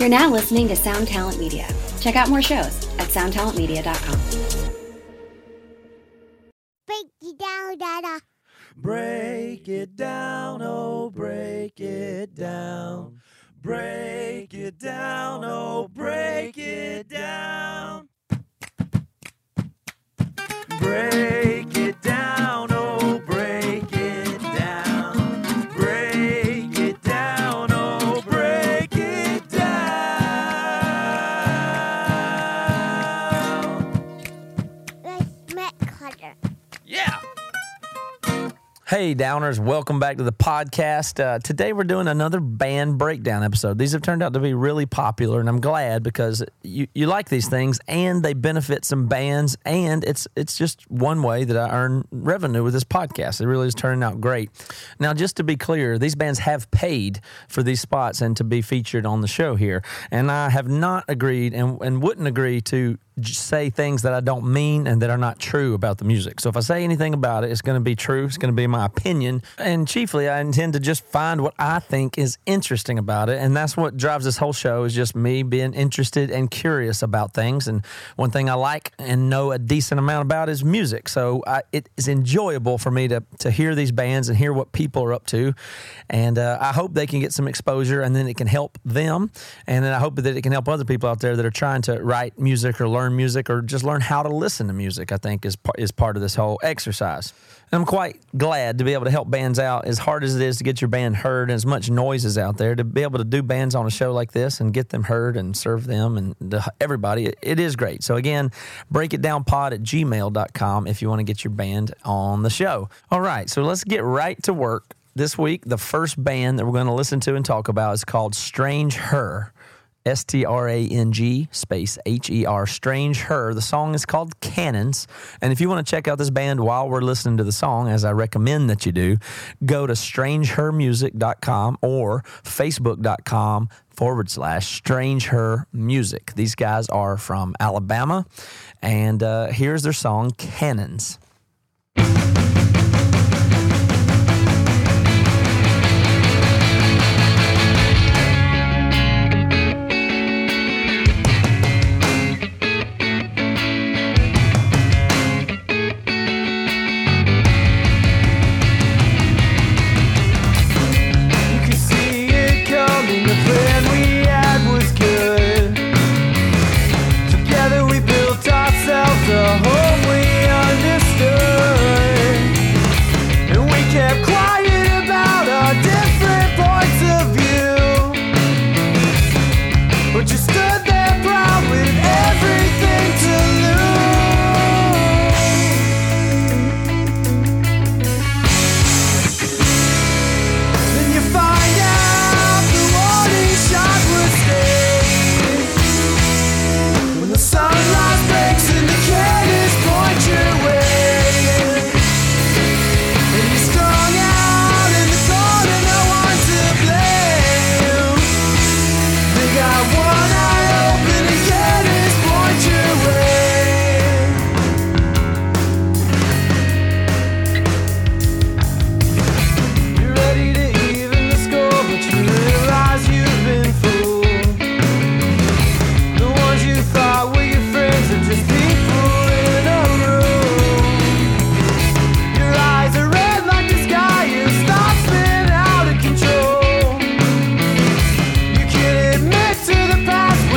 You're now listening to Sound Talent Media. Check out more shows at soundtalentmedia.com. Break it down, Dada. Break it down, oh, break it down. Break it down, oh, break it down. Break it down, oh, break it down. Break it down, oh, break it down. Let's make color. Yeah. Hey, Downers, welcome back to the podcast. Today we're doing another band breakdown episode. These have turned out to be really popular, and I'm glad because you like these things, and they benefit some bands, and it's just one way that I earn revenue with this podcast. It really is turning out great. Now, just to be clear, these bands have paid for these spots and to be featured on the show here, and I have not agreed and wouldn't agree to say things that I don't mean and that are not true about the music. So if I say anything about it, it's going to be true. It's going to be my opinion. And chiefly, I intend to just find what I think is interesting about it. And that's what drives this whole show is just me being interested and curious about things. And one thing I like and know a decent amount about is music. So it is enjoyable for me to hear these bands and hear what people are up to. And I hope they can get some exposure and then it can help them. And then I hope that it can help other people out there that are trying to write music or learn music or just learn how to listen to music, I think, is part of this whole exercise. And I'm quite glad to be able to help bands out as hard as it is to get your band heard and as much noise is out there. To be able to do bands on a show like this and get them heard and serve them and everybody, it is great. So again, breakitdownpod@gmail.com if you want to get your band on the show. All right, so let's get right to work. This week, the first band that we're going to listen to and talk about is called Strange Her. Strange space Her, Strange Her. The song is called Cannons. And if you want to check out this band while we're listening to the song, as I recommend that you do, go to strangehermusic.com or facebook.com/strangehermusic. These guys are from Alabama. And here's their song, Cannons. To the past.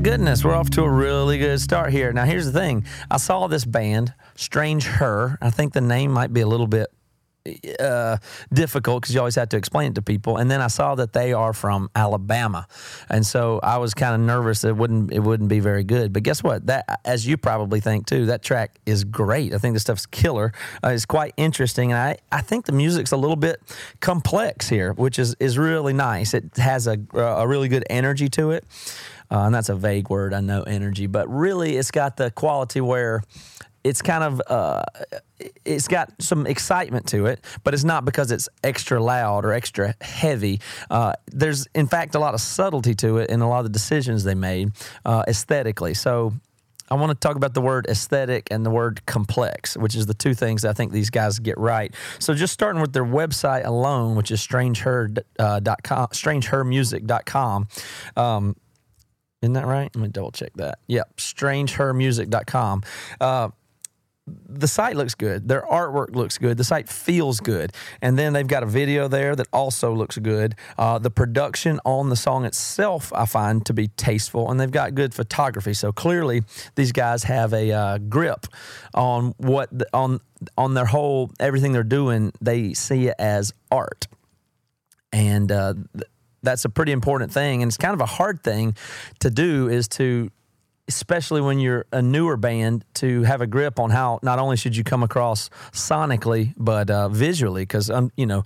Goodness, we're off to a really good start here. Now, here's the thing. I saw this band, Strange Her. I think the name might be a little bit difficult because you always have to explain it to people. And then I saw that they are from Alabama. And so I was kind of nervous that it wouldn't be very good. But guess what? That, as you probably think too, that track is great. I think this stuff's killer. It's quite interesting. And I think the music's a little bit complex here, which is really nice. It has a really good energy to it. And that's a vague word, I know, energy. But really, it's got the quality where it's kind of, it's got some excitement to it, but it's not because it's extra loud or extra heavy. There's, in fact, a lot of subtlety to it in a lot of the decisions they made aesthetically. So I want to talk about the word aesthetic and the word complex, which is the two things I think these guys get right. So just starting with their website alone, which is strangehermusic.com, isn't that right? Let me double check that. Yep, strangehermusic.com. The site looks good. Their artwork looks good. The site feels good. And then they've got a video there that also looks good. The production on the song itself I find to be tasteful, and they've got good photography. So clearly these guys have a grip on what on their whole, everything they're doing, they see it as art. And that's a pretty important thing, and it's kind of a hard thing to do is to, especially when you're a newer band, to have a grip on how not only should you come across sonically, but visually, because, you know,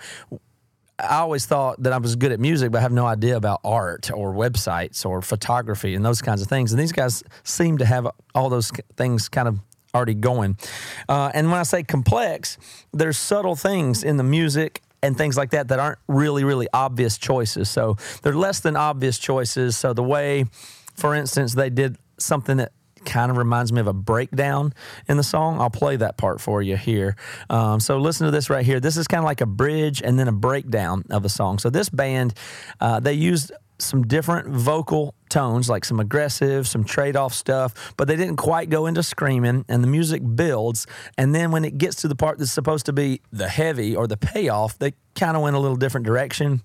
I always thought that I was good at music, but I have no idea about art or websites or photography and those kinds of things, and these guys seem to have all those things kind of already going. And when I say complex, there's subtle things in the music and things like that that aren't really, really obvious choices. So they're less than obvious choices. So the way, for instance, they did something that kind of reminds me of a breakdown in the song. I'll play that part for you here. So listen to this right here. This is kind of like a bridge and then a breakdown of the song. So this band, they used some different vocal tones, like some aggressive, some trade-off stuff, but they didn't quite go into screaming, and the music builds, and then when it gets to the part that's supposed to be the heavy or the payoff, they kind of went a little different direction,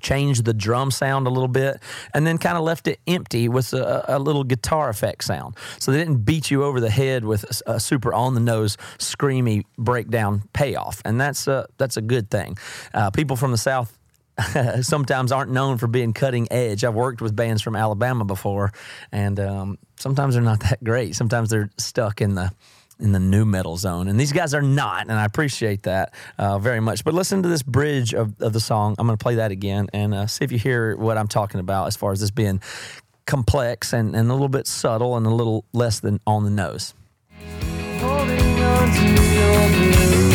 changed the drum sound a little bit, and then kind of left it empty with a little guitar effect sound. So they didn't beat you over the head with a super on-the-nose, screamy breakdown payoff, and that's a good thing. People from the South sometimes aren't known for being cutting edge. I've worked with bands from Alabama before, and sometimes they're not that great. Sometimes they're stuck in the new metal zone, and these guys are not, and I appreciate that very much. But listen to this bridge of the song. I'm going to play that again and see if you hear what I'm talking about as far as this being complex and a little bit subtle and a little less than on the nose. Holding on to your blue.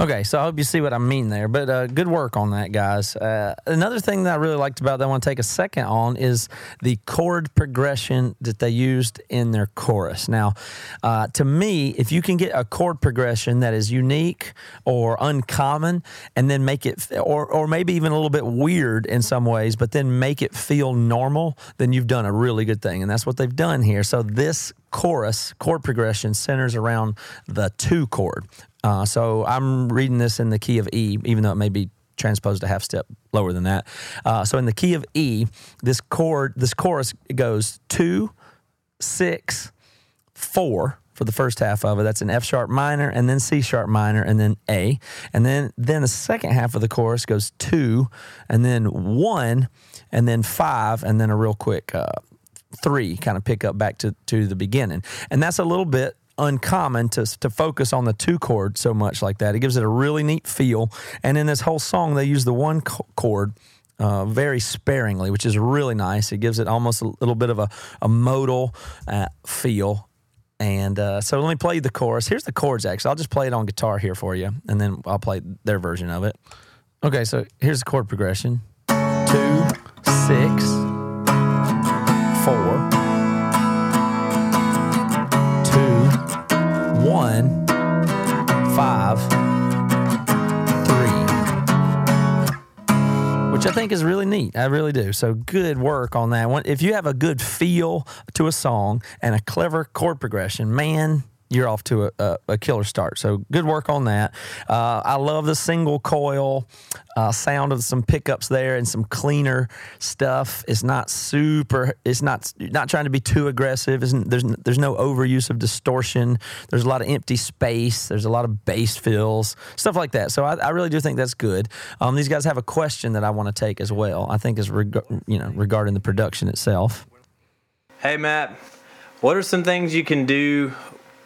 Okay, so I hope you see what I mean there. But good work on that, guys. Another thing that I really liked about that I want to take a second on is the chord progression that they used in their chorus. Now, to me, if you can get a chord progression that is unique or uncommon and then make it, or maybe even a little bit weird in some ways, but then make it feel normal, then you've done a really good thing. And that's what they've done here. So this chorus, chord progression, centers around the 2 chord. So I'm reading this in the key of E, even though it may be transposed a half step lower than that. So in the key of E, this chord, this chorus goes 2, 6, 4 for the first half of it. That's an F sharp minor, and then C sharp minor, and then A. And then the second half of the chorus goes 2, and then 1, and then 5, and then a real quick 3 kind of pick up back to the beginning. And that's a little bit uncommon to focus on the 2 chord so much like that. It gives it a really neat feel. And in this whole song, they use the 1 chord very sparingly, which is really nice. It gives it almost a little bit of a modal feel. And so let me play the chorus. Here's the chords, actually. I'll just play it on guitar here for you, and then I'll play their version of it. Okay, so here's the chord progression. 2, 6... 1, 5, 3, which I think is really neat. I really do. So good work on that one. If you have a good feel to a song and a clever chord progression, man, you're off to a killer start. So good work on that. I love the single coil sound of some pickups there and some cleaner stuff. It's not super. It's not trying to be too aggressive. There's no overuse of distortion. There's a lot of empty space. There's a lot of bass fills, stuff like that. So I really do think that's good. These guys have a question that I want to take as well. I think is regarding the production itself. Hey Matt, what are some things you can do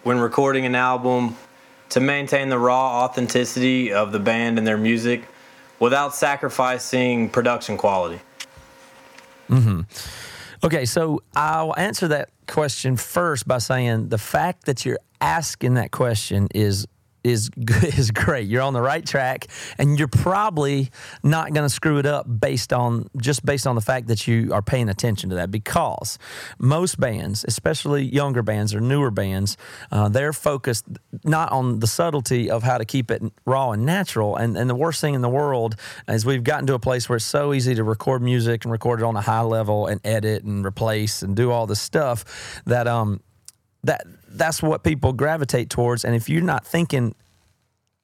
when recording an album to maintain the raw authenticity of the band and their music without sacrificing production quality? Mm-hmm. Okay, so I'll answer that question first by saying the fact that you're asking that question is great. You're on the right track, and you're probably not going to screw it up based on the fact that you are paying attention to that, because most bands, especially younger bands or newer bands, they're focused not on the subtlety of how to keep it raw and natural. And the worst thing in the world is we've gotten to a place where it's so easy to record music and record it on a high level and edit and replace and do all this stuff that that's what people gravitate towards. And if you're not thinking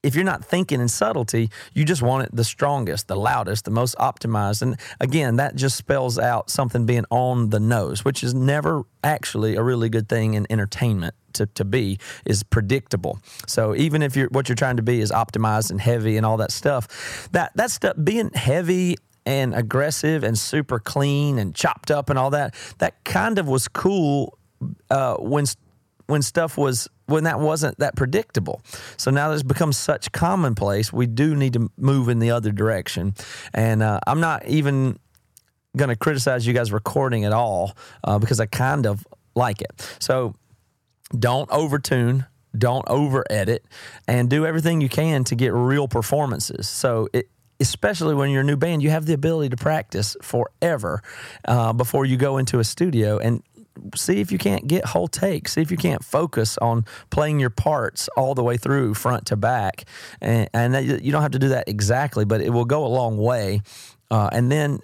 in subtlety, you just want it the strongest, the loudest, the most optimized. And again, that just spells out something being on the nose, which is never actually a really good thing in entertainment to be, is predictable. So even if what you're trying to be is optimized and heavy and all that stuff, that stuff being heavy and aggressive and super clean and chopped up and all that kind of was cool when stuff was, when that wasn't that predictable. So now that it's become such commonplace, we do need to move in the other direction. And I'm not even going to criticize you guys recording at all because I kind of like it. So don't overtune. Don't over-edit, and do everything you can to get real performances. So especially when you're a new band, you have the ability to practice forever before you go into a studio, and see if you can't get whole takes. See if you can't focus on playing your parts all the way through front to back. And you don't have to do that exactly, but it will go a long way. And then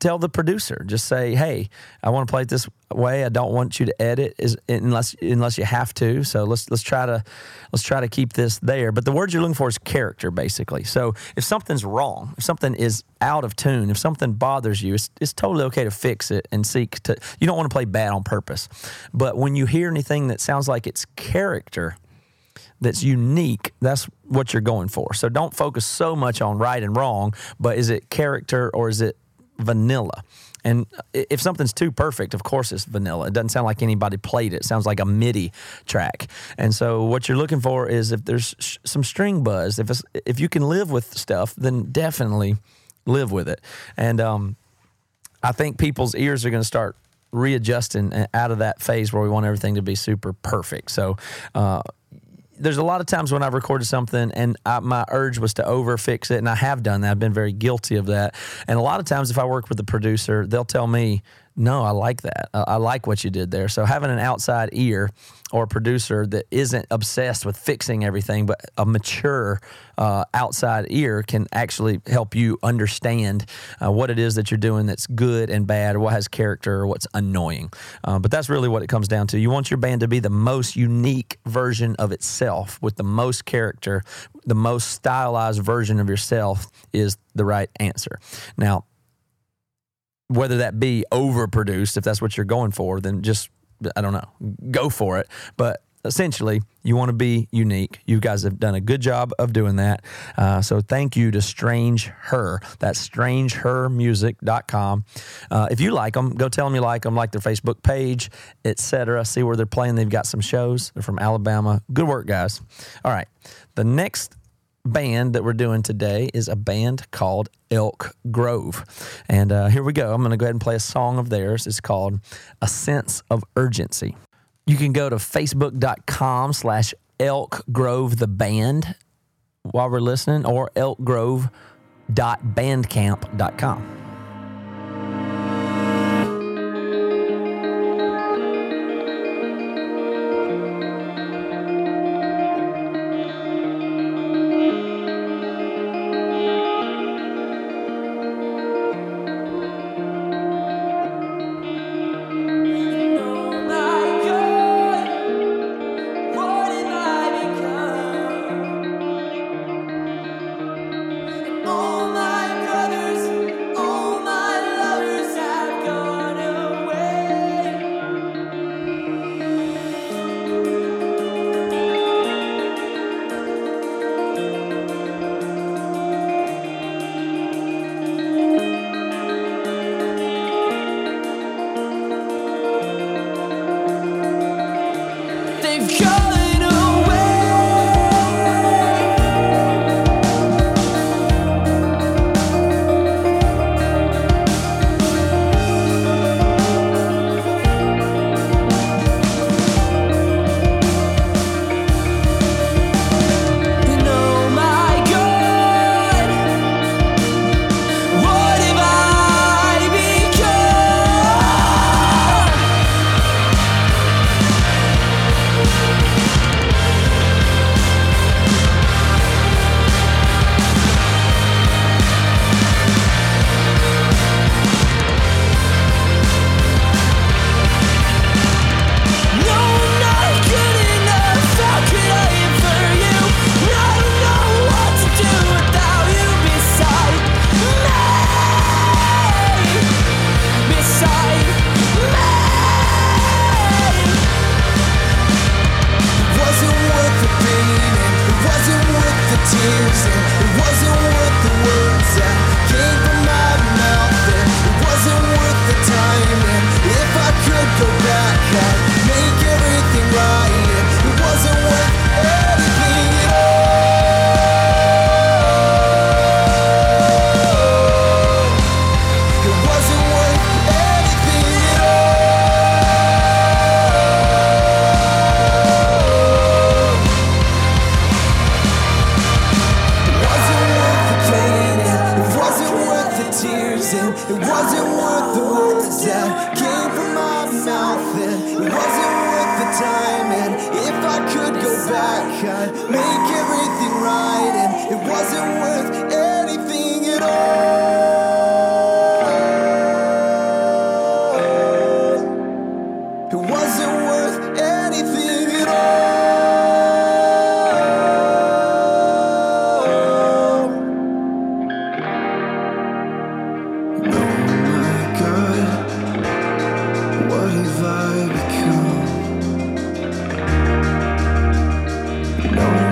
tell the producer, just say, hey, I want to play it this way. I don't want you to edit unless you have to. So let's try to keep this there. But the word you're looking for is character, basically. So if something's wrong, if something is out of tune, if something bothers you, it's totally okay to fix it and seek to. You don't want to play bad on purpose. But when you hear anything that sounds like it's character that's unique, that's what you're going for. So don't focus so much on right and wrong, but is it character or is it vanilla? And if something's too perfect, of course it's vanilla. It doesn't sound like anybody played it. It sounds like a MIDI track. And so what you're looking for is if there's some string buzz, if you can live with stuff, then definitely live with it. And I think people's ears are going to start readjusting out of that phase where we want everything to be super perfect. So there's a lot of times when I've recorded something and my urge was to overfix it, and I have done that. I've been very guilty of that. And a lot of times if I work with the producer, they'll tell me, no, I like that. I like what you did there. So having an outside ear or a producer that isn't obsessed with fixing everything, but a mature outside ear can actually help you understand what it is that you're doing that's good and bad, or what has character, or what's annoying. But that's really what it comes down to. You want your band to be the most unique version of itself with the most character. The most stylized version of yourself is the right answer. Now, whether that be overproduced, if that's what you're going for, then just, I don't know, go for it. But essentially, you want to be unique. You guys have done a good job of doing that. So thank you to Strange Her. That's strangehermusic.com. If you like them, go tell them you like them, like their Facebook page, etc. See where they're playing. They've got some shows. They're from Alabama. Good work, guys. All right. The next band that we're doing today is a band called Elk Grove. And here we go. I'm going to go ahead and play a song of theirs. It's called A Sense of Urgency. You can go to facebook.com/Elk Grove the band while we're listening, or elkgrove.bandcamp.com.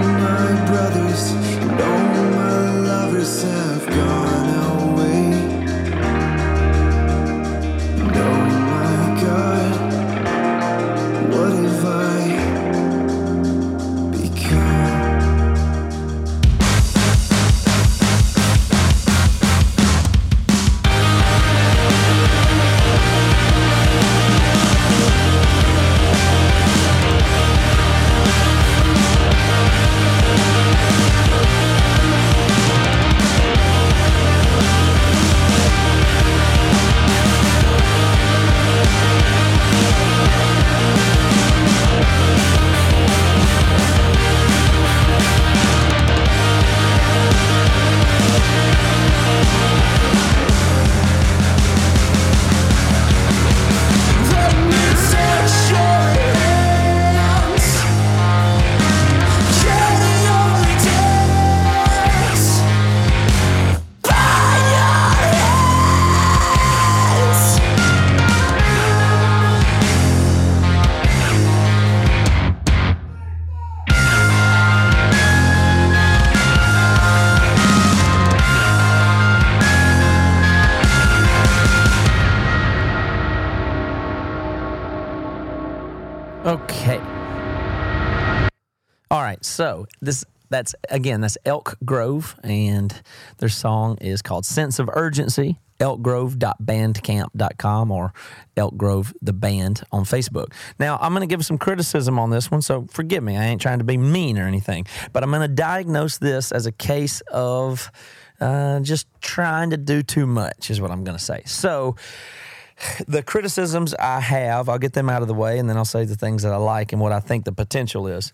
No. right, so that's Elk Grove, and their song is called Sense of Urgency. elkgrove.bandcamp.com or Elk Grove the Band on Facebook. Now, I'm going to give some criticism on this one, so forgive me. I ain't trying to be mean or anything, but I'm going to diagnose this as a case of just trying to do too much is what I'm going to say. So the criticisms I have, I'll get them out of the way, and then I'll say the things that I like and what I think the potential is.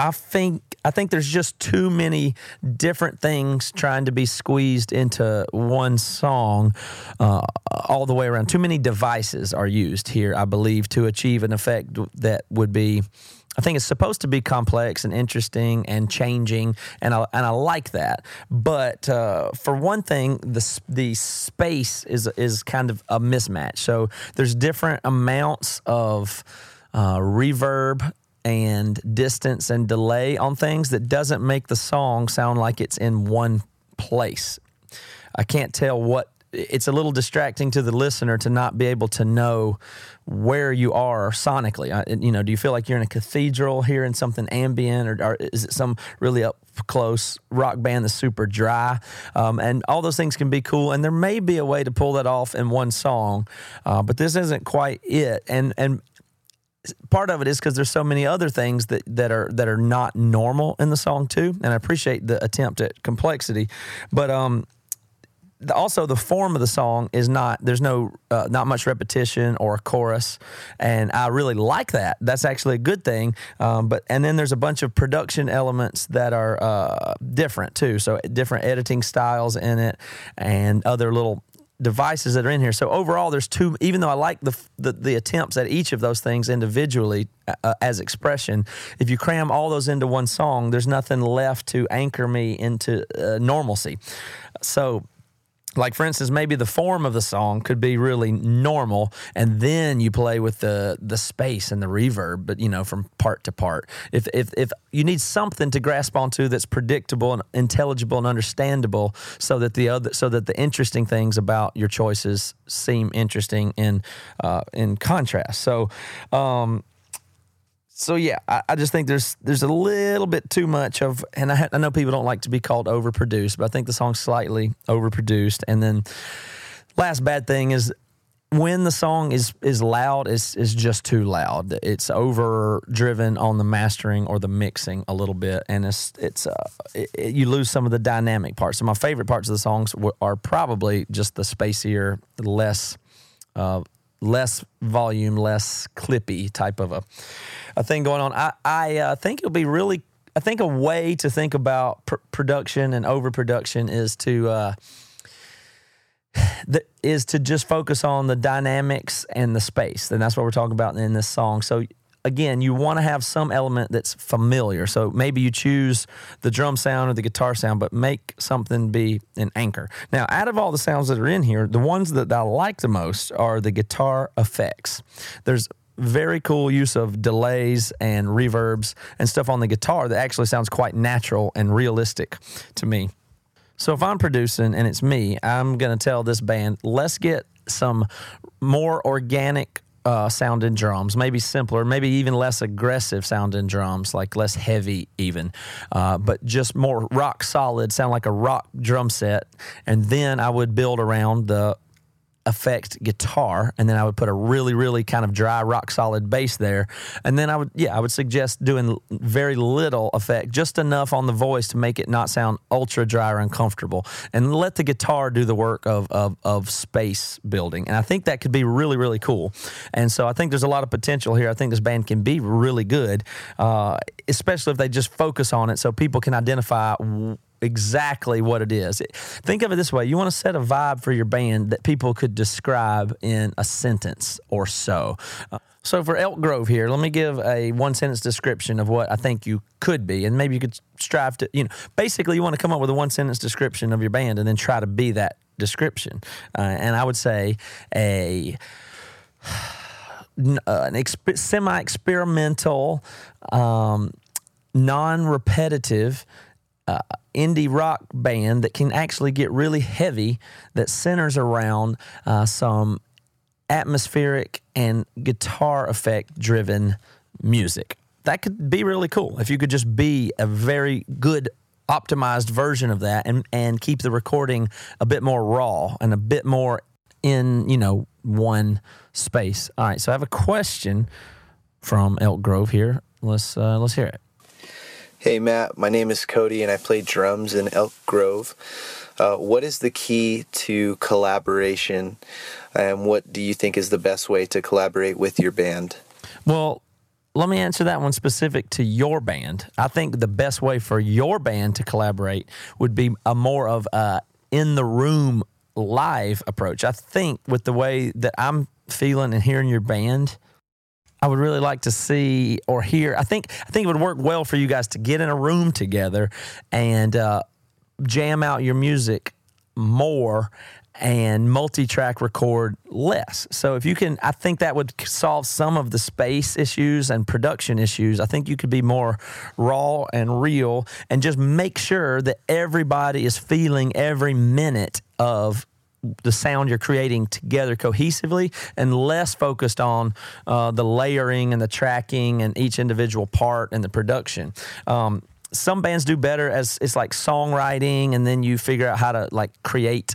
I think there's just too many different things trying to be squeezed into one song all the way around. Too many devices are used here, I believe, to achieve an effect that would be, I think it's supposed to be complex and interesting and changing, and I like that. But for one thing, the space is kind of a mismatch. So there's different amounts of reverb and distance and delay on things that doesn't make the song sound like it's in one place. I can't tell what, it's a little distracting to the listener to not be able to know where you are sonically. Do you feel like you're in a cathedral hearing something ambient, or is it some really up-close rock band that's super dry? And all those things can be cool, and there may be a way to pull that off in one song, but this isn't quite it. And part of it is because there's so many other things that are not normal in the song too, and I appreciate the attempt at complexity, but also the form of the song is not, there's no not much repetition or a chorus, and I really like that. That's actually a good thing, and then there's a bunch of production elements that are different too, so different editing styles in it and other little devices that are in here. So overall, there's two, even though I like the attempts at each of those things individually as expression, if you cram all those into one song, there's nothing left to anchor me into normalcy. So like, for instance, maybe the form of the song could be really normal, and then you play with the space and the reverb, but, from part to part. If you need something to grasp onto that's predictable and intelligible and understandable, so that the interesting things about your choices seem interesting in contrast. So yeah, I just think there's a little bit too much of, and I know people don't like to be called overproduced, but I think the song's slightly overproduced. And then last bad thing is when the song is loud, it's just too loud. It's overdriven on the mastering or the mixing a little bit, and it's you lose some of the dynamic parts. So my favorite parts of the songs are probably just the spacier, less volume, less clippy type of a thing going on. I think it'll be really, I think a way to think about production and overproduction is to just focus on the dynamics and the space. And that's what we're talking about in this song. So again, you want to have some element that's familiar. So maybe you choose the drum sound or the guitar sound, but make something be an anchor. Now, out of all the sounds that are in here, the ones that I like the most are the guitar effects. There's very cool use of delays and reverbs and stuff on the guitar that actually sounds quite natural and realistic to me. So if I'm producing and it's me, I'm going to tell this band, let's get some more organic sounding drums, maybe simpler, maybe even less aggressive sounding drums, like less heavy even, but just more rock solid, sound like a rock drum set. And then I would build around the effect guitar, and then I would put a really, really kind of dry, rock solid bass there. And then I would suggest doing very little effect, just enough on the voice to make it not sound ultra dry or uncomfortable, and let the guitar do the work of space building. And I think that could be really, really cool. And so I think there's a lot of potential here. I think this band can be really good, especially if they just focus on it so people can identify exactly what it is. Think of it this way. You want to set a vibe for your band that people could describe in a sentence or so. So for Elk Grove here, let me give a one-sentence description of what I think you could be, and maybe you could strive to, basically you want to come up with a one-sentence description of your band and then try to be that description. And I would say semi-experimental, non-repetitive, indie rock band that can actually get really heavy, that centers around some atmospheric and guitar effect driven music. that could be really cool if you could just be a very good optimized version of that and keep the recording a bit more raw and a bit more in, you know, one space. All right, so I have a question from Elk Grove here. Let's hear it. Hey, Matt. My name is Cody, and I play drums in Elk Grove. What is the key to collaboration, and what do you think is the best way to collaborate with your band? Well, let me answer that one specific to your band. I think the best way for your band to collaborate would be a more of a in-the-room live approach. I think with the way that I'm feeling and hearing your band, I would really like to see or hear. I think it would work well for you guys to get in a room together and jam out your music more and multi-track record less. So if you can, I think that would solve some of the space issues and production issues. I think you could be more raw and real and just make sure that everybody is feeling every minute of the sound you're creating together cohesively and less focused on the layering and the tracking and each individual part and the production. Some bands do better as it's like songwriting, and then you figure out how to like create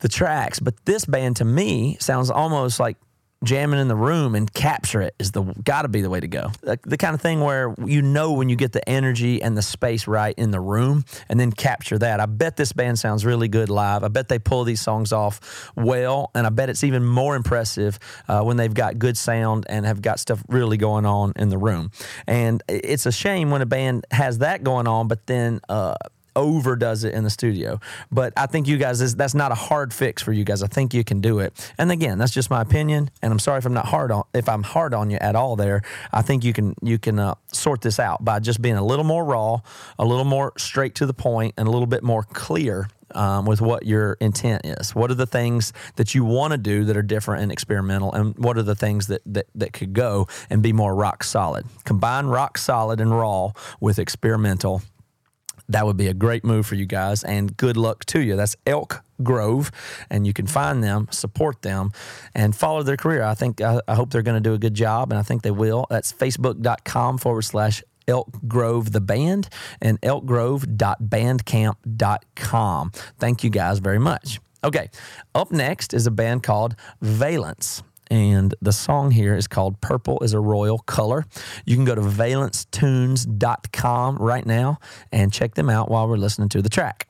the tracks. But this band to me sounds almost like jamming in the room and capture it is the got to be the way to go. Like the kind of thing where you know when you get the energy and the space right in the room and then capture that. I bet this band sounds really good live. I bet they pull these songs off well, and I bet it's even more impressive when they've got good sound and have got stuff really going on in the room. And it's a shame when a band has that going on, but then overdoes it in the studio. But I think you guys, that's not a hard fix for you guys. I think you can do it. And again, that's just my opinion, and I'm sorry if I'm not hard on, if I'm hard on you at all there. I think you can sort this out by just being a little more raw, a little more straight to the point, and a little bit more clear with what your intent is. What are the things that you want to do that are different and experimental, and what are the things that could go and be more rock solid? Combine rock solid and raw with experimental. That would be a great move for you guys, and good luck to you. That's Elk Grove, and you can find them, support them, and follow their career. I hope they're going to do a good job, and I think they will. That's facebook.com/Elk Grove, the band, and elkgrove.bandcamp.com. Thank you guys very much. Okay, up next is a band called Valence. And the song here is called Purple is a Royal Color. You can go to valencetunes.com right now and check them out while we're listening to the track.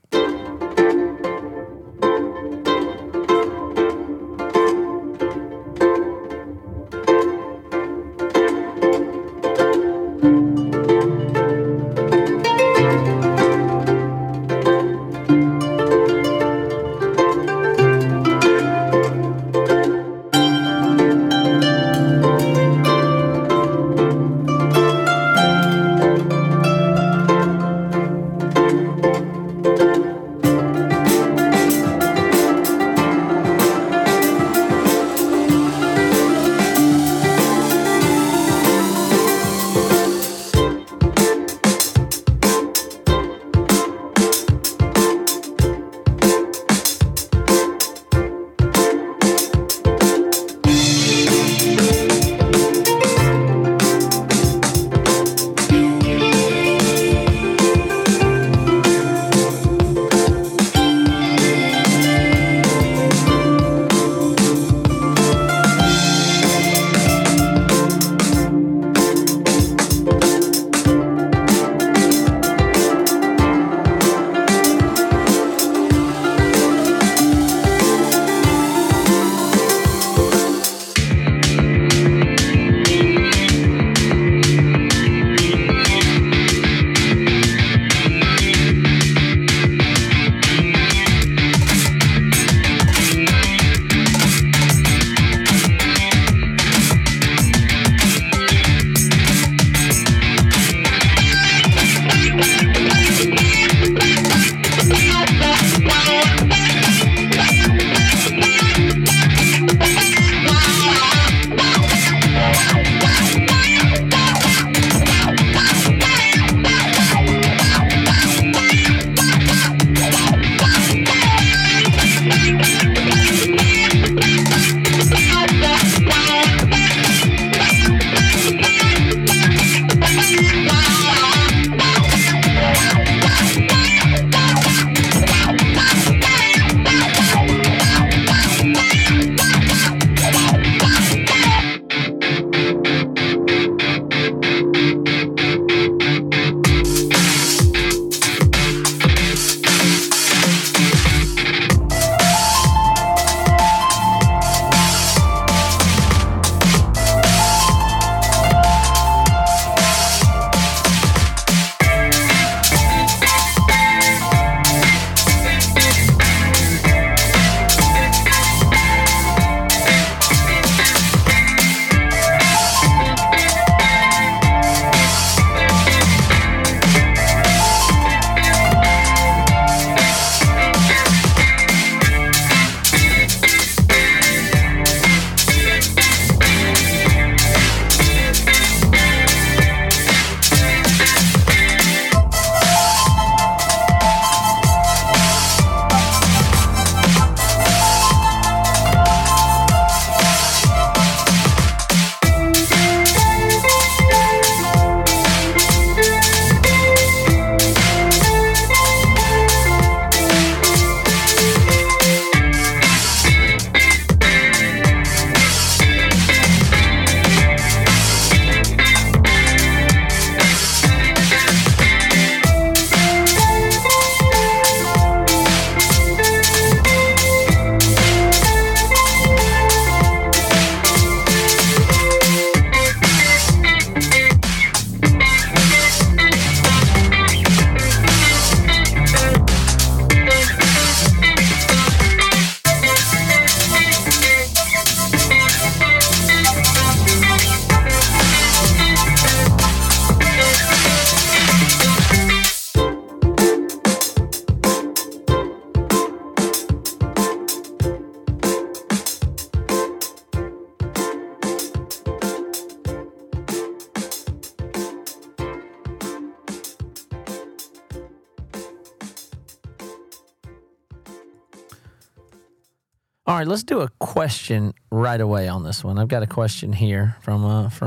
All right, let's do a question right away on this one. I've got a question here from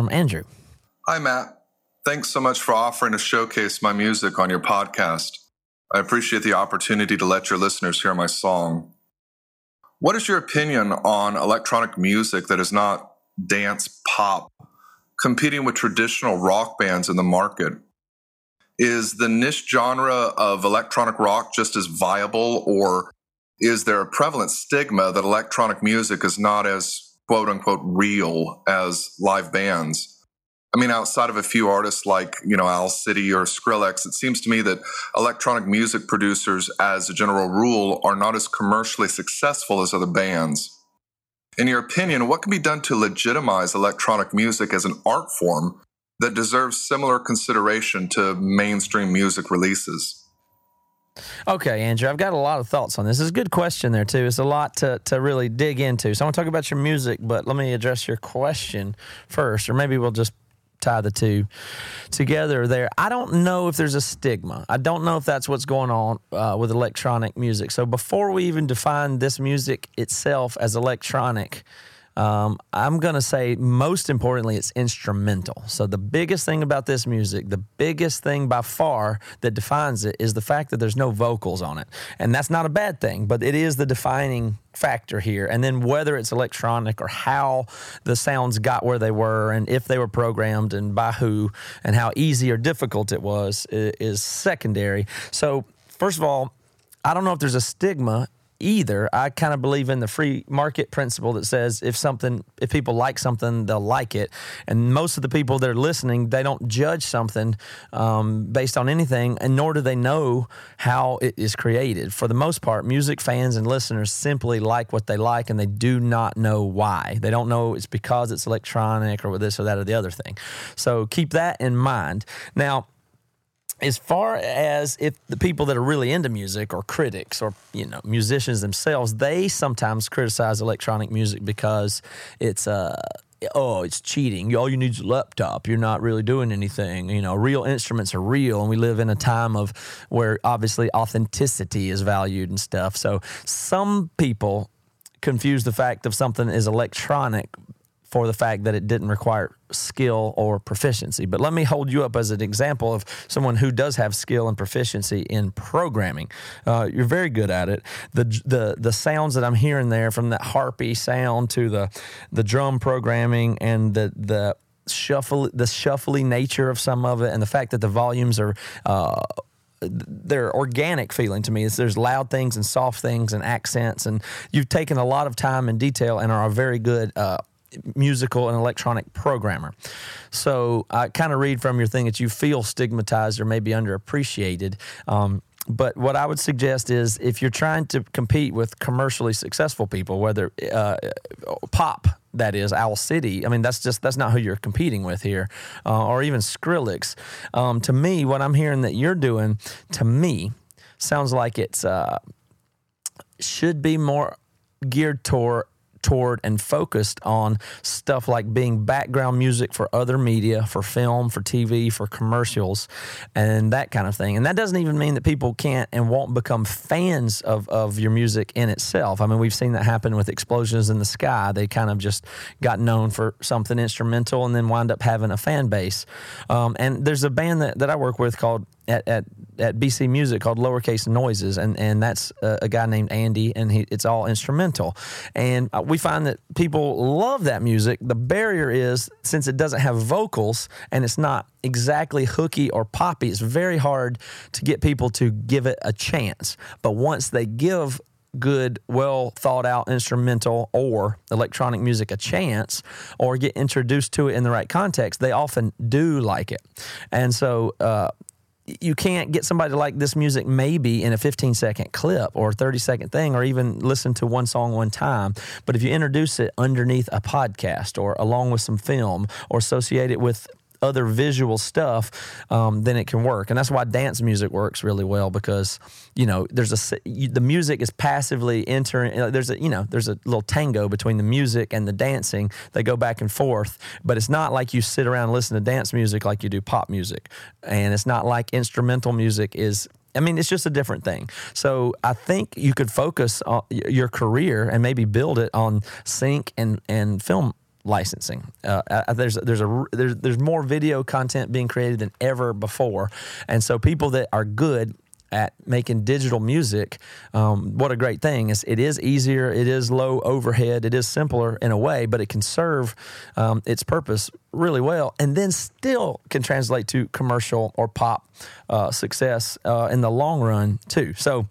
Andrew. Hi, Matt. Thanks so much for offering to showcase my music on your podcast. I appreciate the opportunity to let your listeners hear my song. What is your opinion on electronic music that is not dance pop competing with traditional rock bands in the market? Is the niche genre of electronic rock just as viable, or is there a prevalent stigma that electronic music is not as quote-unquote real as live bands? I mean, outside of a few artists like, Owl City or Skrillex, it seems to me that electronic music producers, as a general rule, are not as commercially successful as other bands. In your opinion, what can be done to legitimize electronic music as an art form that deserves similar consideration to mainstream music releases? Okay, Andrew, I've got a lot of thoughts on this. It's a good question there, too. It's a lot to really dig into. So I want to talk about your music, but let me address your question first, or maybe we'll just tie the two together there. I don't know if there's a stigma. I don't know if that's what's going on with electronic music. So before we even define this music itself as electronic, I'm going to say most importantly, it's instrumental. So the biggest thing about this music, the biggest thing by far that defines it is the fact that there's no vocals on it. And that's not a bad thing, but it is the defining factor here. And then whether it's electronic or how the sounds got where they were and if they were programmed and by who and how easy or difficult it was is secondary. So first of all, I don't know if there's a stigma either. I kind of believe in the free market principle that says if people like something, they'll like it. And most of the people that are listening, they don't judge something based on anything, and nor do they know how it is created. For the most part, music fans and listeners simply like what they like, and they do not know why. They don't know it's because it's electronic or this or that or the other thing. So keep that in mind. Now, as far as if the people that are really into music or critics or, musicians themselves, they sometimes criticize electronic music because it's cheating. All you need is a laptop. You're not really doing anything. Real instruments are real, and we live in a time of where obviously authenticity is valued and stuff. So some people confuse the fact of something is electronic for the fact that it didn't require skill or proficiency. But let me hold you up as an example of someone who does have skill and proficiency in programming. You're very good at it. The sounds that I'm hearing there, from that harpy sound to the drum programming and the shuffly nature of some of it, and the fact that the volumes are they're organic feeling to me. There's loud things and soft things and accents, and you've taken a lot of time and detail and are a very good musical and electronic programmer. So I kind of read from your thing that you feel stigmatized or maybe underappreciated. But what I would suggest is if you're trying to compete with commercially successful people, whether pop, that is, Owl City, I mean, that's not who you're competing with here, or even Skrillex. To me, what I'm hearing that you're doing, to me, sounds like it's should be more geared toward and focused on stuff like being background music for other media, for film, for TV, for commercials, and that kind of thing. And that doesn't even mean that people can't and won't become fans of your music in itself. I mean, we've seen that happen with Explosions in the Sky. They kind of just got known for something instrumental and then wind up having a fan base. And there's a band that I work with called at BC Music called Lowercase Noises, and that's a guy named Andy, and it's all instrumental. And we find that people love that music. The barrier is, since it doesn't have vocals and it's not exactly hooky or poppy, it's very hard to get people to give it a chance. But once they give good, well thought out instrumental or electronic music a chance, or get introduced to it in the right context, they often do like it. And so you can't get somebody to like this music maybe in a 15-second clip or a 30-second thing, or even listen to one song one time. But if you introduce it underneath a podcast or along with some film or associate it with other visual stuff, then it can work. And that's why dance music works really well, because the music is passively entering. There's a little tango between the music and the dancing. They go back and forth, but it's not like you sit around and listen to dance music like you do pop music, and it's not like instrumental music is I mean, it's just a different thing. So I think you could focus on your career and maybe build it on sync and film licensing. There's more video content being created than ever before, and so people that are good at making digital music, what a great thing. It is easier, it is low overhead, it is simpler in a way, but it can serve its purpose really well, and then still can translate to commercial or pop success in the long run too. So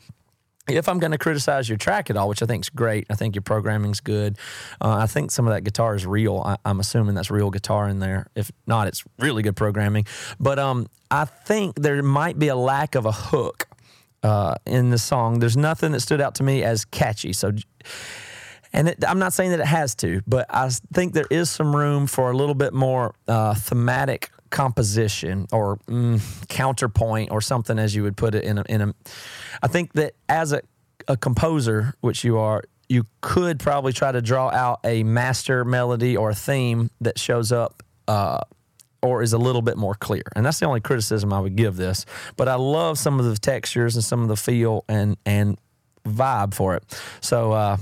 if I'm going to criticize your track at all, which I think is great, I think your programming's good. I think some of that guitar is real. I'm assuming that's real guitar in there. If not, it's really good programming. But I think there might be a lack of a hook in the song. There's nothing that stood out to me as catchy. So, and I'm not saying that it has to, but I think there is some room for a little bit more thematic composition or counterpoint or something, as you would put it in a. I think that as a composer, which you are, you could probably try to draw out a master melody or a theme that shows up or is a little bit more clear. And that's the only criticism I would give this. But I love some of the textures and some of the feel and vibe for it. So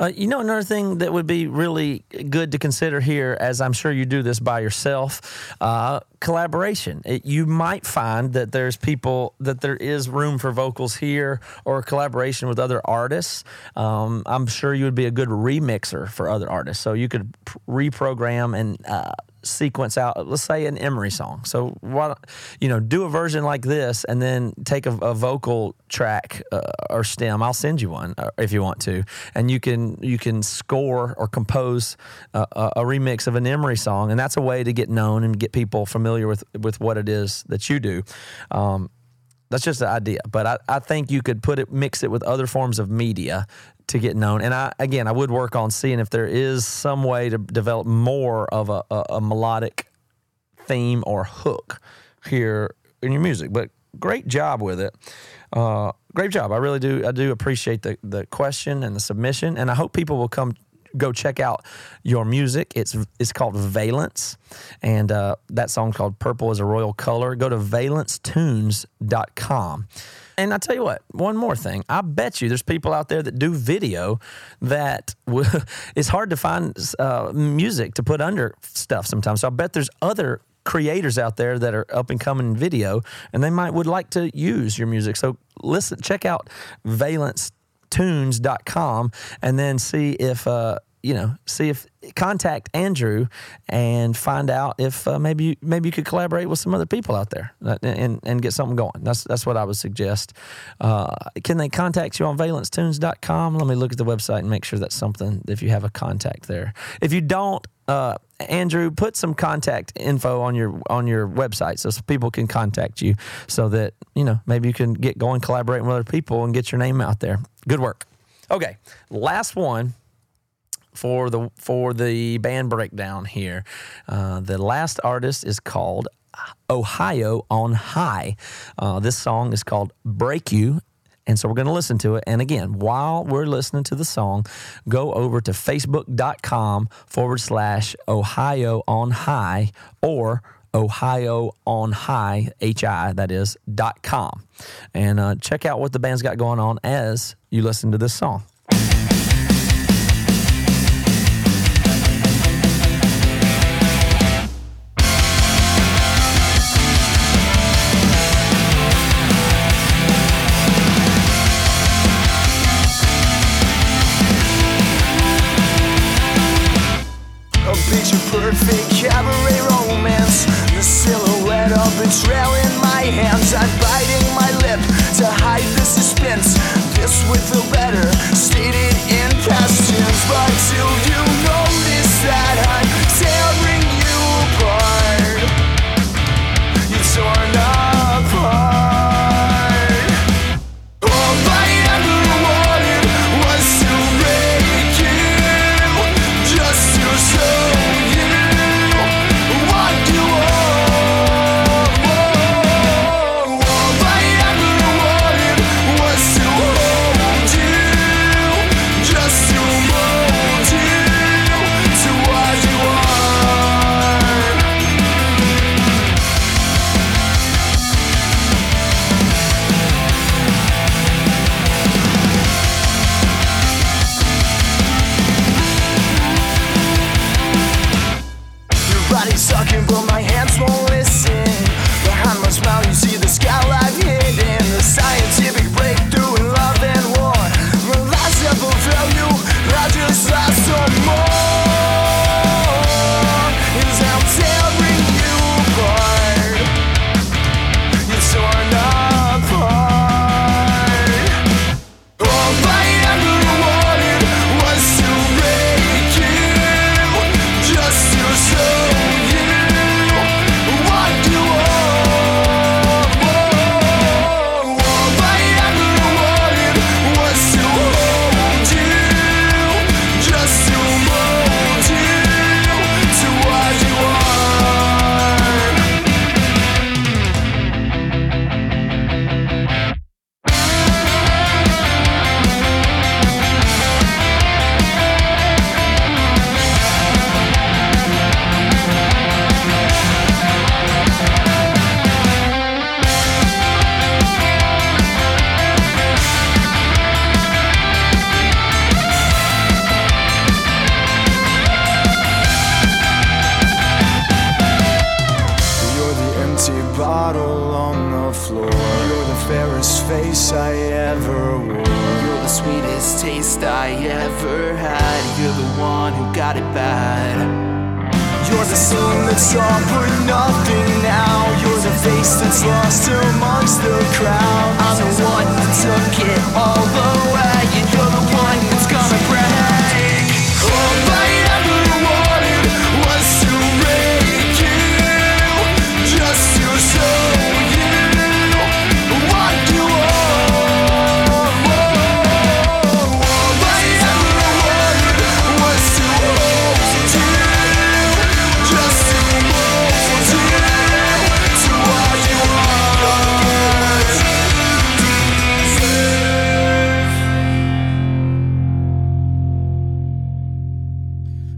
another thing that would be really good to consider here, as I'm sure you do this by yourself, collaboration. You might find that there is room for vocals here or collaboration with other artists. I'm sure you would be a good remixer for other artists. So you could reprogram and sequence out, let's say, an Emery song. So do a version like this, and then take a vocal track or stem. I'll send you one if you want to, and you can score or compose a remix of an Emery song, and that's a way to get known and get people familiar with what it is that you do. That's just the idea, but I think you could mix it with other forms of media to get known. And I would work on seeing if there is some way to develop more of a melodic theme or hook here in your music. But great job with it. Great job. I really do. I do appreciate the question and the submission, and I hope people will go check out your music. It's called Valence, and that song's called Purple is a Royal Color. Go to valencetunes.com. And I tell you what, one more thing. I bet you there's people out there that do video that it's hard to find music to put under stuff sometimes. So I bet there's other creators out there that are up and coming in video, and they would like to use your music. So check out valencetunes.com, and then see if contact Andrew and find out if maybe you could collaborate with some other people out there and get something going. That's what I would suggest. Can they contact you on valencetunes.com? Let me look at the website and make sure that's something, if you have a contact there. If you don't, Andrew, put some contact info on your website so people can contact you, so that maybe you can get going collaborating with other people and get your name out there. Good work. Okay, last one for the band breakdown here. The last artist is called Ohio on High. This song is called Break You. And so we're going to listen to it. And again, while we're listening to the song, go over to facebook.com/Ohio on High or Ohio on High, H-I, that is, .com. And check out what the band's got going on as you listen to this song. Perfect cabaret romance, the silhouette of betrayal in my hands. I'm biting my lip to hide the suspense. This with the letter. ever wore. You're the sweetest taste I ever had. You're the one who got it bad. You're the soul that's all for nothing now. You're the face that's lost amongst the crowd. I'm the one that took it all away, and you're the one that's gonna break. All I ever wanted was to make you, just to show you what you are. All I ever wanted was to hold you,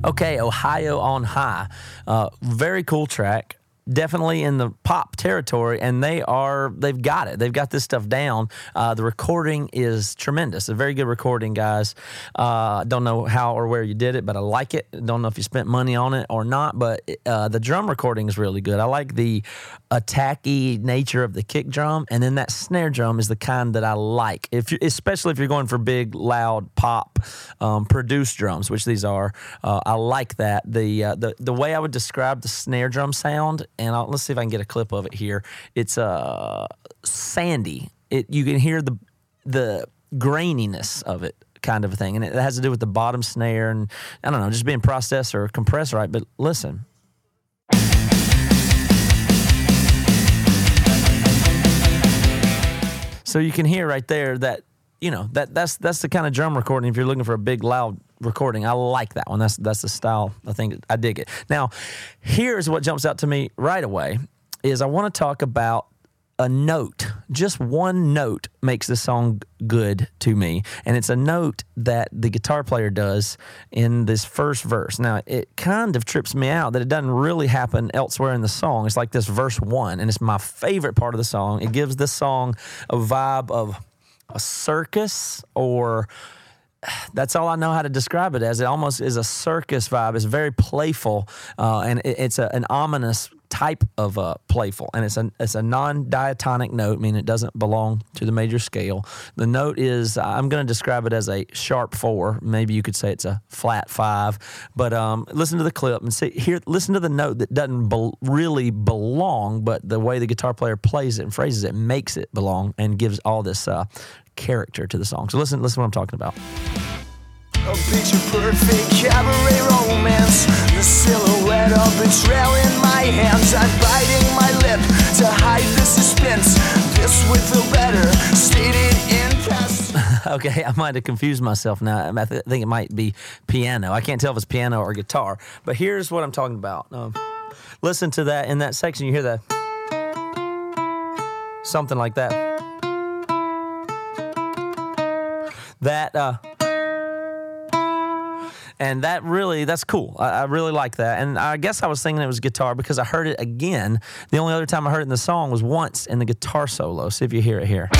Okay, Ohio on High. Very cool track. Definitely in the pop territory, and they've got it. They've got this stuff down. The recording is tremendous. A very good recording, guys. Don't know how or where you did it, but I like it. Don't know if you spent money on it or not, but the drum recording is really good. I like the attacky nature of the kick drum, and then that snare drum is the kind that I like. Especially if you're going for big, loud pop produced drums, which these are. I like that. The way I would describe the snare drum sound. And let's see if I can get a clip of it here. It's sandy. You can hear the graininess of it, kind of a thing. And it has to do with the bottom snare and, I don't know, just being processed or compressed right. But listen. So you can hear right there that, you know, that's the kind of drum recording if you're looking for a big, loud recording. I like that one. That's the style. I think I dig it. Now, here's what jumps out to me right away is I want to talk about a note. Just one note makes the song good to me, and it's a note that the guitar player does in this first verse. Now, it kind of trips me out that it doesn't really happen elsewhere in the song. It's like this verse one, and it's my favorite part of the song. It gives the song a vibe of a circus, or that's all I know how to describe it as. It almost is a circus vibe. It's very playful, and it's an ominous type of playful, and it's a non-diatonic note, meaning it doesn't belong to the major scale. The note is, I'm going to describe it as a sharp 4. Maybe you could say it's a flat 5. But listen to the clip and see here. Listen to the note that doesn't really belong, but the way the guitar player plays it and phrases it makes it belong and gives all this character to the song. So listen what I'm talking about. A picture-perfect cabaret romance, the silhouette of betrayal in my hands. I'm biting my lip to hide the suspense. This with the letter stated in past. Okay, I might have confused myself now. I think it might be piano. I can't tell if it's piano or guitar. But here's what I'm talking about. Listen to that in that section. You hear that? Something like that. That... And that's cool. I really like that. And I guess I was thinking it was guitar because I heard it again. The only other time I heard it in the song was once in the guitar solo. See if you hear it here. Right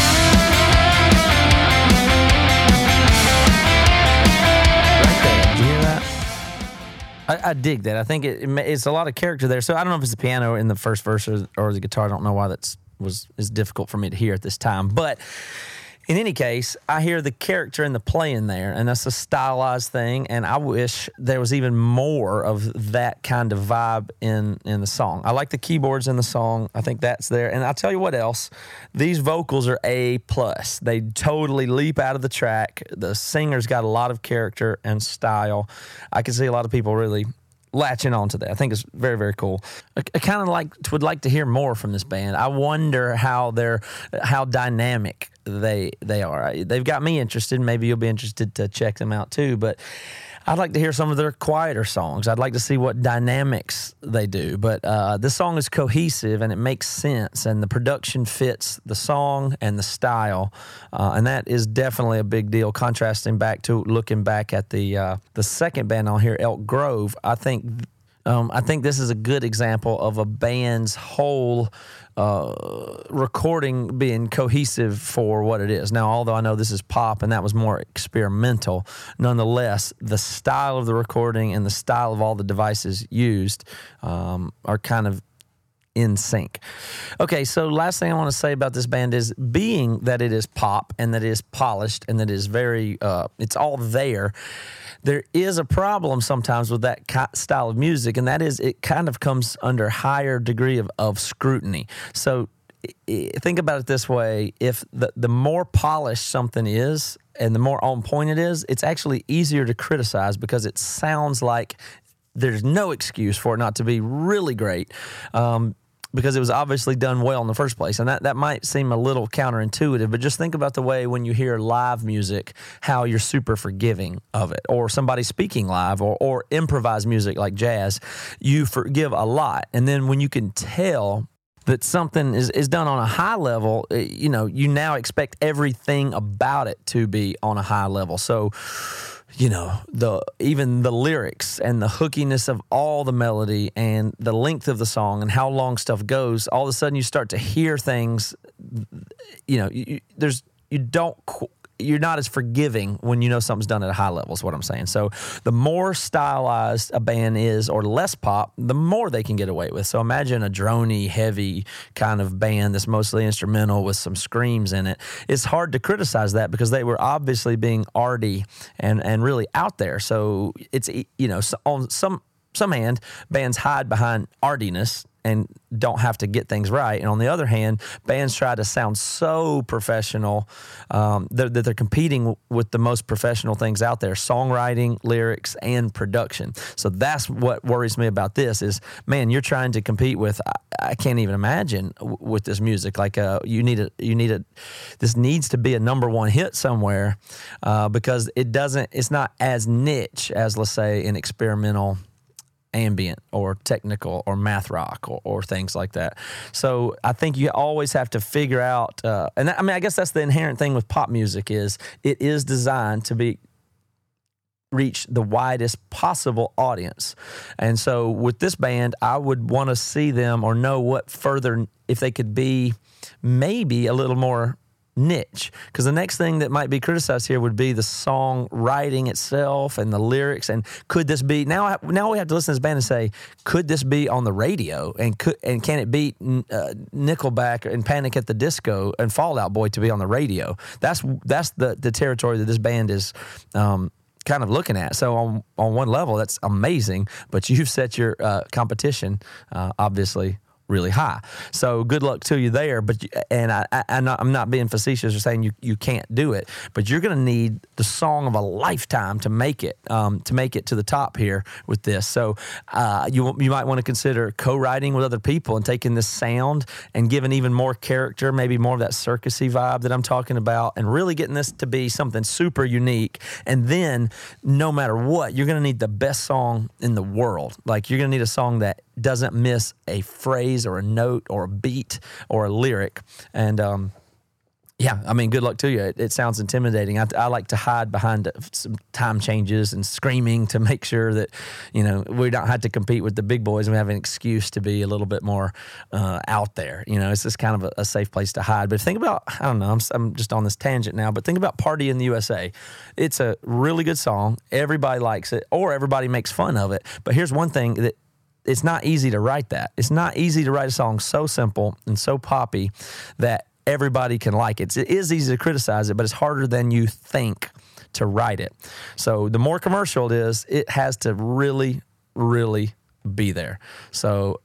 there. Did you hear that? I dig that. I think it's a lot of character there. So I don't know if it's the piano in the first verse or the guitar. I don't know why is difficult for me to hear at this time. But... in any case, I hear the character and the play in there, and that's a stylized thing, and I wish there was even more of that kind of vibe in the song. I like the keyboards in the song. I think that's there. And I'll tell you what else. These vocals are A+. They totally leap out of the track. The singer's got a lot of character and style. I can see a lot of people really... latching onto that. I think it's very, very cool. I kind of would like to hear more from this band. I wonder how dynamic they are. They've got me interested. Maybe you'll be interested to check them out too. But I'd like to hear some of their quieter songs. I'd like to see what dynamics they do. But this song is cohesive and it makes sense. And the production fits the song and the style. And that is definitely a big deal. Contrasting back to looking back at the second band on here, Elk Grove, I think this is a good example of a band's whole recording being cohesive for what it is. Now, although I know this is pop and that was more experimental, nonetheless, the style of the recording and the style of all the devices used are kind of in sync. Okay, so last thing I want to say about this band is, being that it is pop and that it is polished and that it is very, it's all there, there is a problem sometimes with that style of music, and that is it kind of comes under higher degree of scrutiny. So think about it this way. If the more polished something is and the more on point it is, it's actually easier to criticize because it sounds like there's no excuse for it not to be really great, because it was obviously done well in the first place. And that might seem a little counterintuitive, but just think about the way when you hear live music, how you're super forgiving of it. Or somebody speaking live or improvised music like jazz, you forgive a lot. And then when you can tell that something is done on a high level, you know, you now expect everything about it to be on a high level. So, you know, even the lyrics and the hookiness of all the melody and the length of the song and how long stuff goes, all of a sudden you start to hear things, you know, you're not as forgiving when you know something's done at a high level is what I'm saying. So the more stylized a band is or less pop, the more they can get away with. So imagine a droney, heavy kind of band that's mostly instrumental with some screams in it. It's hard to criticize that because they were obviously being arty and really out there. So it's, you know, on some hand, bands hide behind artiness and don't have to get things right. And on the other hand, bands try to sound so professional that they're competing with the most professional things out there, songwriting, lyrics, and production. So that's what worries me about this is, man, you're trying to compete with, I can't even imagine with this music. Like this needs to be a number one hit somewhere because it's not as niche as, let's say, an experimental ambient or technical or math rock or things like that. So I think you always have to figure out, I guess that's the inherent thing with pop music is it is designed to reach the widest possible audience. And so with this band, I would want to see them or know what further, if they could be maybe a little more niche, because the next thing that might be criticized here would be the song writing itself and the lyrics. And could this be now we have to listen to this band and say, could this be on the radio? And can it beat Nickelback and Panic at the Disco and Fall Out Boy to be on the radio? That's the territory that this band is kind of looking at. So on one level, that's amazing, but you've set your competition obviously really high. So good luck to you there. But I'm not being facetious or saying you can't do it, but you're going to need the song of a lifetime to make it to the top here with this. So you might want to consider co-writing with other people and taking this sound and giving even more character, maybe more of that circusy vibe that I'm talking about, and really getting this to be something super unique. And then no matter what, you're going to need the best song in the world. Like you're going to need a song that doesn't miss a phrase or a note or a beat or a lyric. And good luck to you. It sounds intimidating. I like to hide behind some time changes and screaming to make sure that, you know, we don't have to compete with the big boys and we have an excuse to be a little bit more out there. You know, it's just kind of a safe place to hide. But think about, I don't know, I'm just on this tangent now, but think about Party in the USA. It's a really good song. Everybody likes it or everybody makes fun of it. But here's one thing that it's not easy to write that. It's not easy to write a song so simple and so poppy that everybody can like it. It is easy to criticize it, but it's harder than you think to write it. So the more commercial it is, it has to really, really be there. So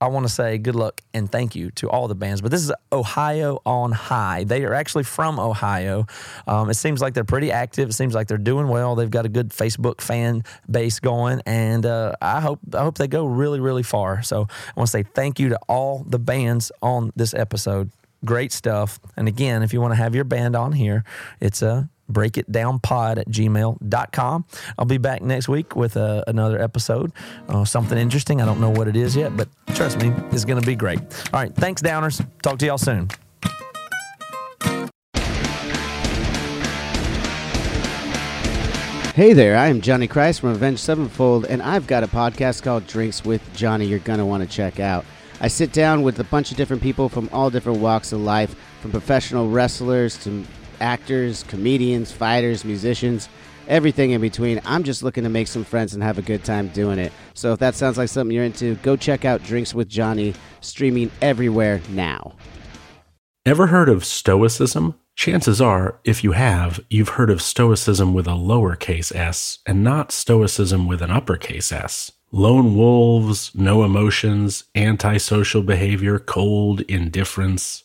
I want to say good luck and thank you to all the bands. But this is Ohio on High. They are actually from Ohio. It seems like they're pretty active. It seems like they're doing well. They've got a good Facebook fan base going, and I hope they go really, really far. So I want to say thank you to all the bands on this episode. Great stuff. And again, if you want to have your band on here, it's a breakitdownpod@gmail.com. I'll be back next week with another episode. Something interesting. I don't know what it is yet, but trust me, it's going to be great. All right. Thanks, Downers. Talk to y'all soon. Hey there. I am Johnny Christ from Avenge Sevenfold, and I've got a podcast called Drinks with Johnny you're going to want to check out. I sit down with a bunch of different people from all different walks of life, from professional wrestlers to actors, comedians, fighters, musicians. everything in between. I'm just looking to make some friends and have a good time doing it. So if that sounds like something you're into, go check out Drinks with Johnny, streaming everywhere now. Ever heard of Stoicism? Chances are, if you have, you've heard of Stoicism with a lowercase s and not Stoicism with an uppercase s. Lone wolves, no emotions, antisocial behavior, cold indifference.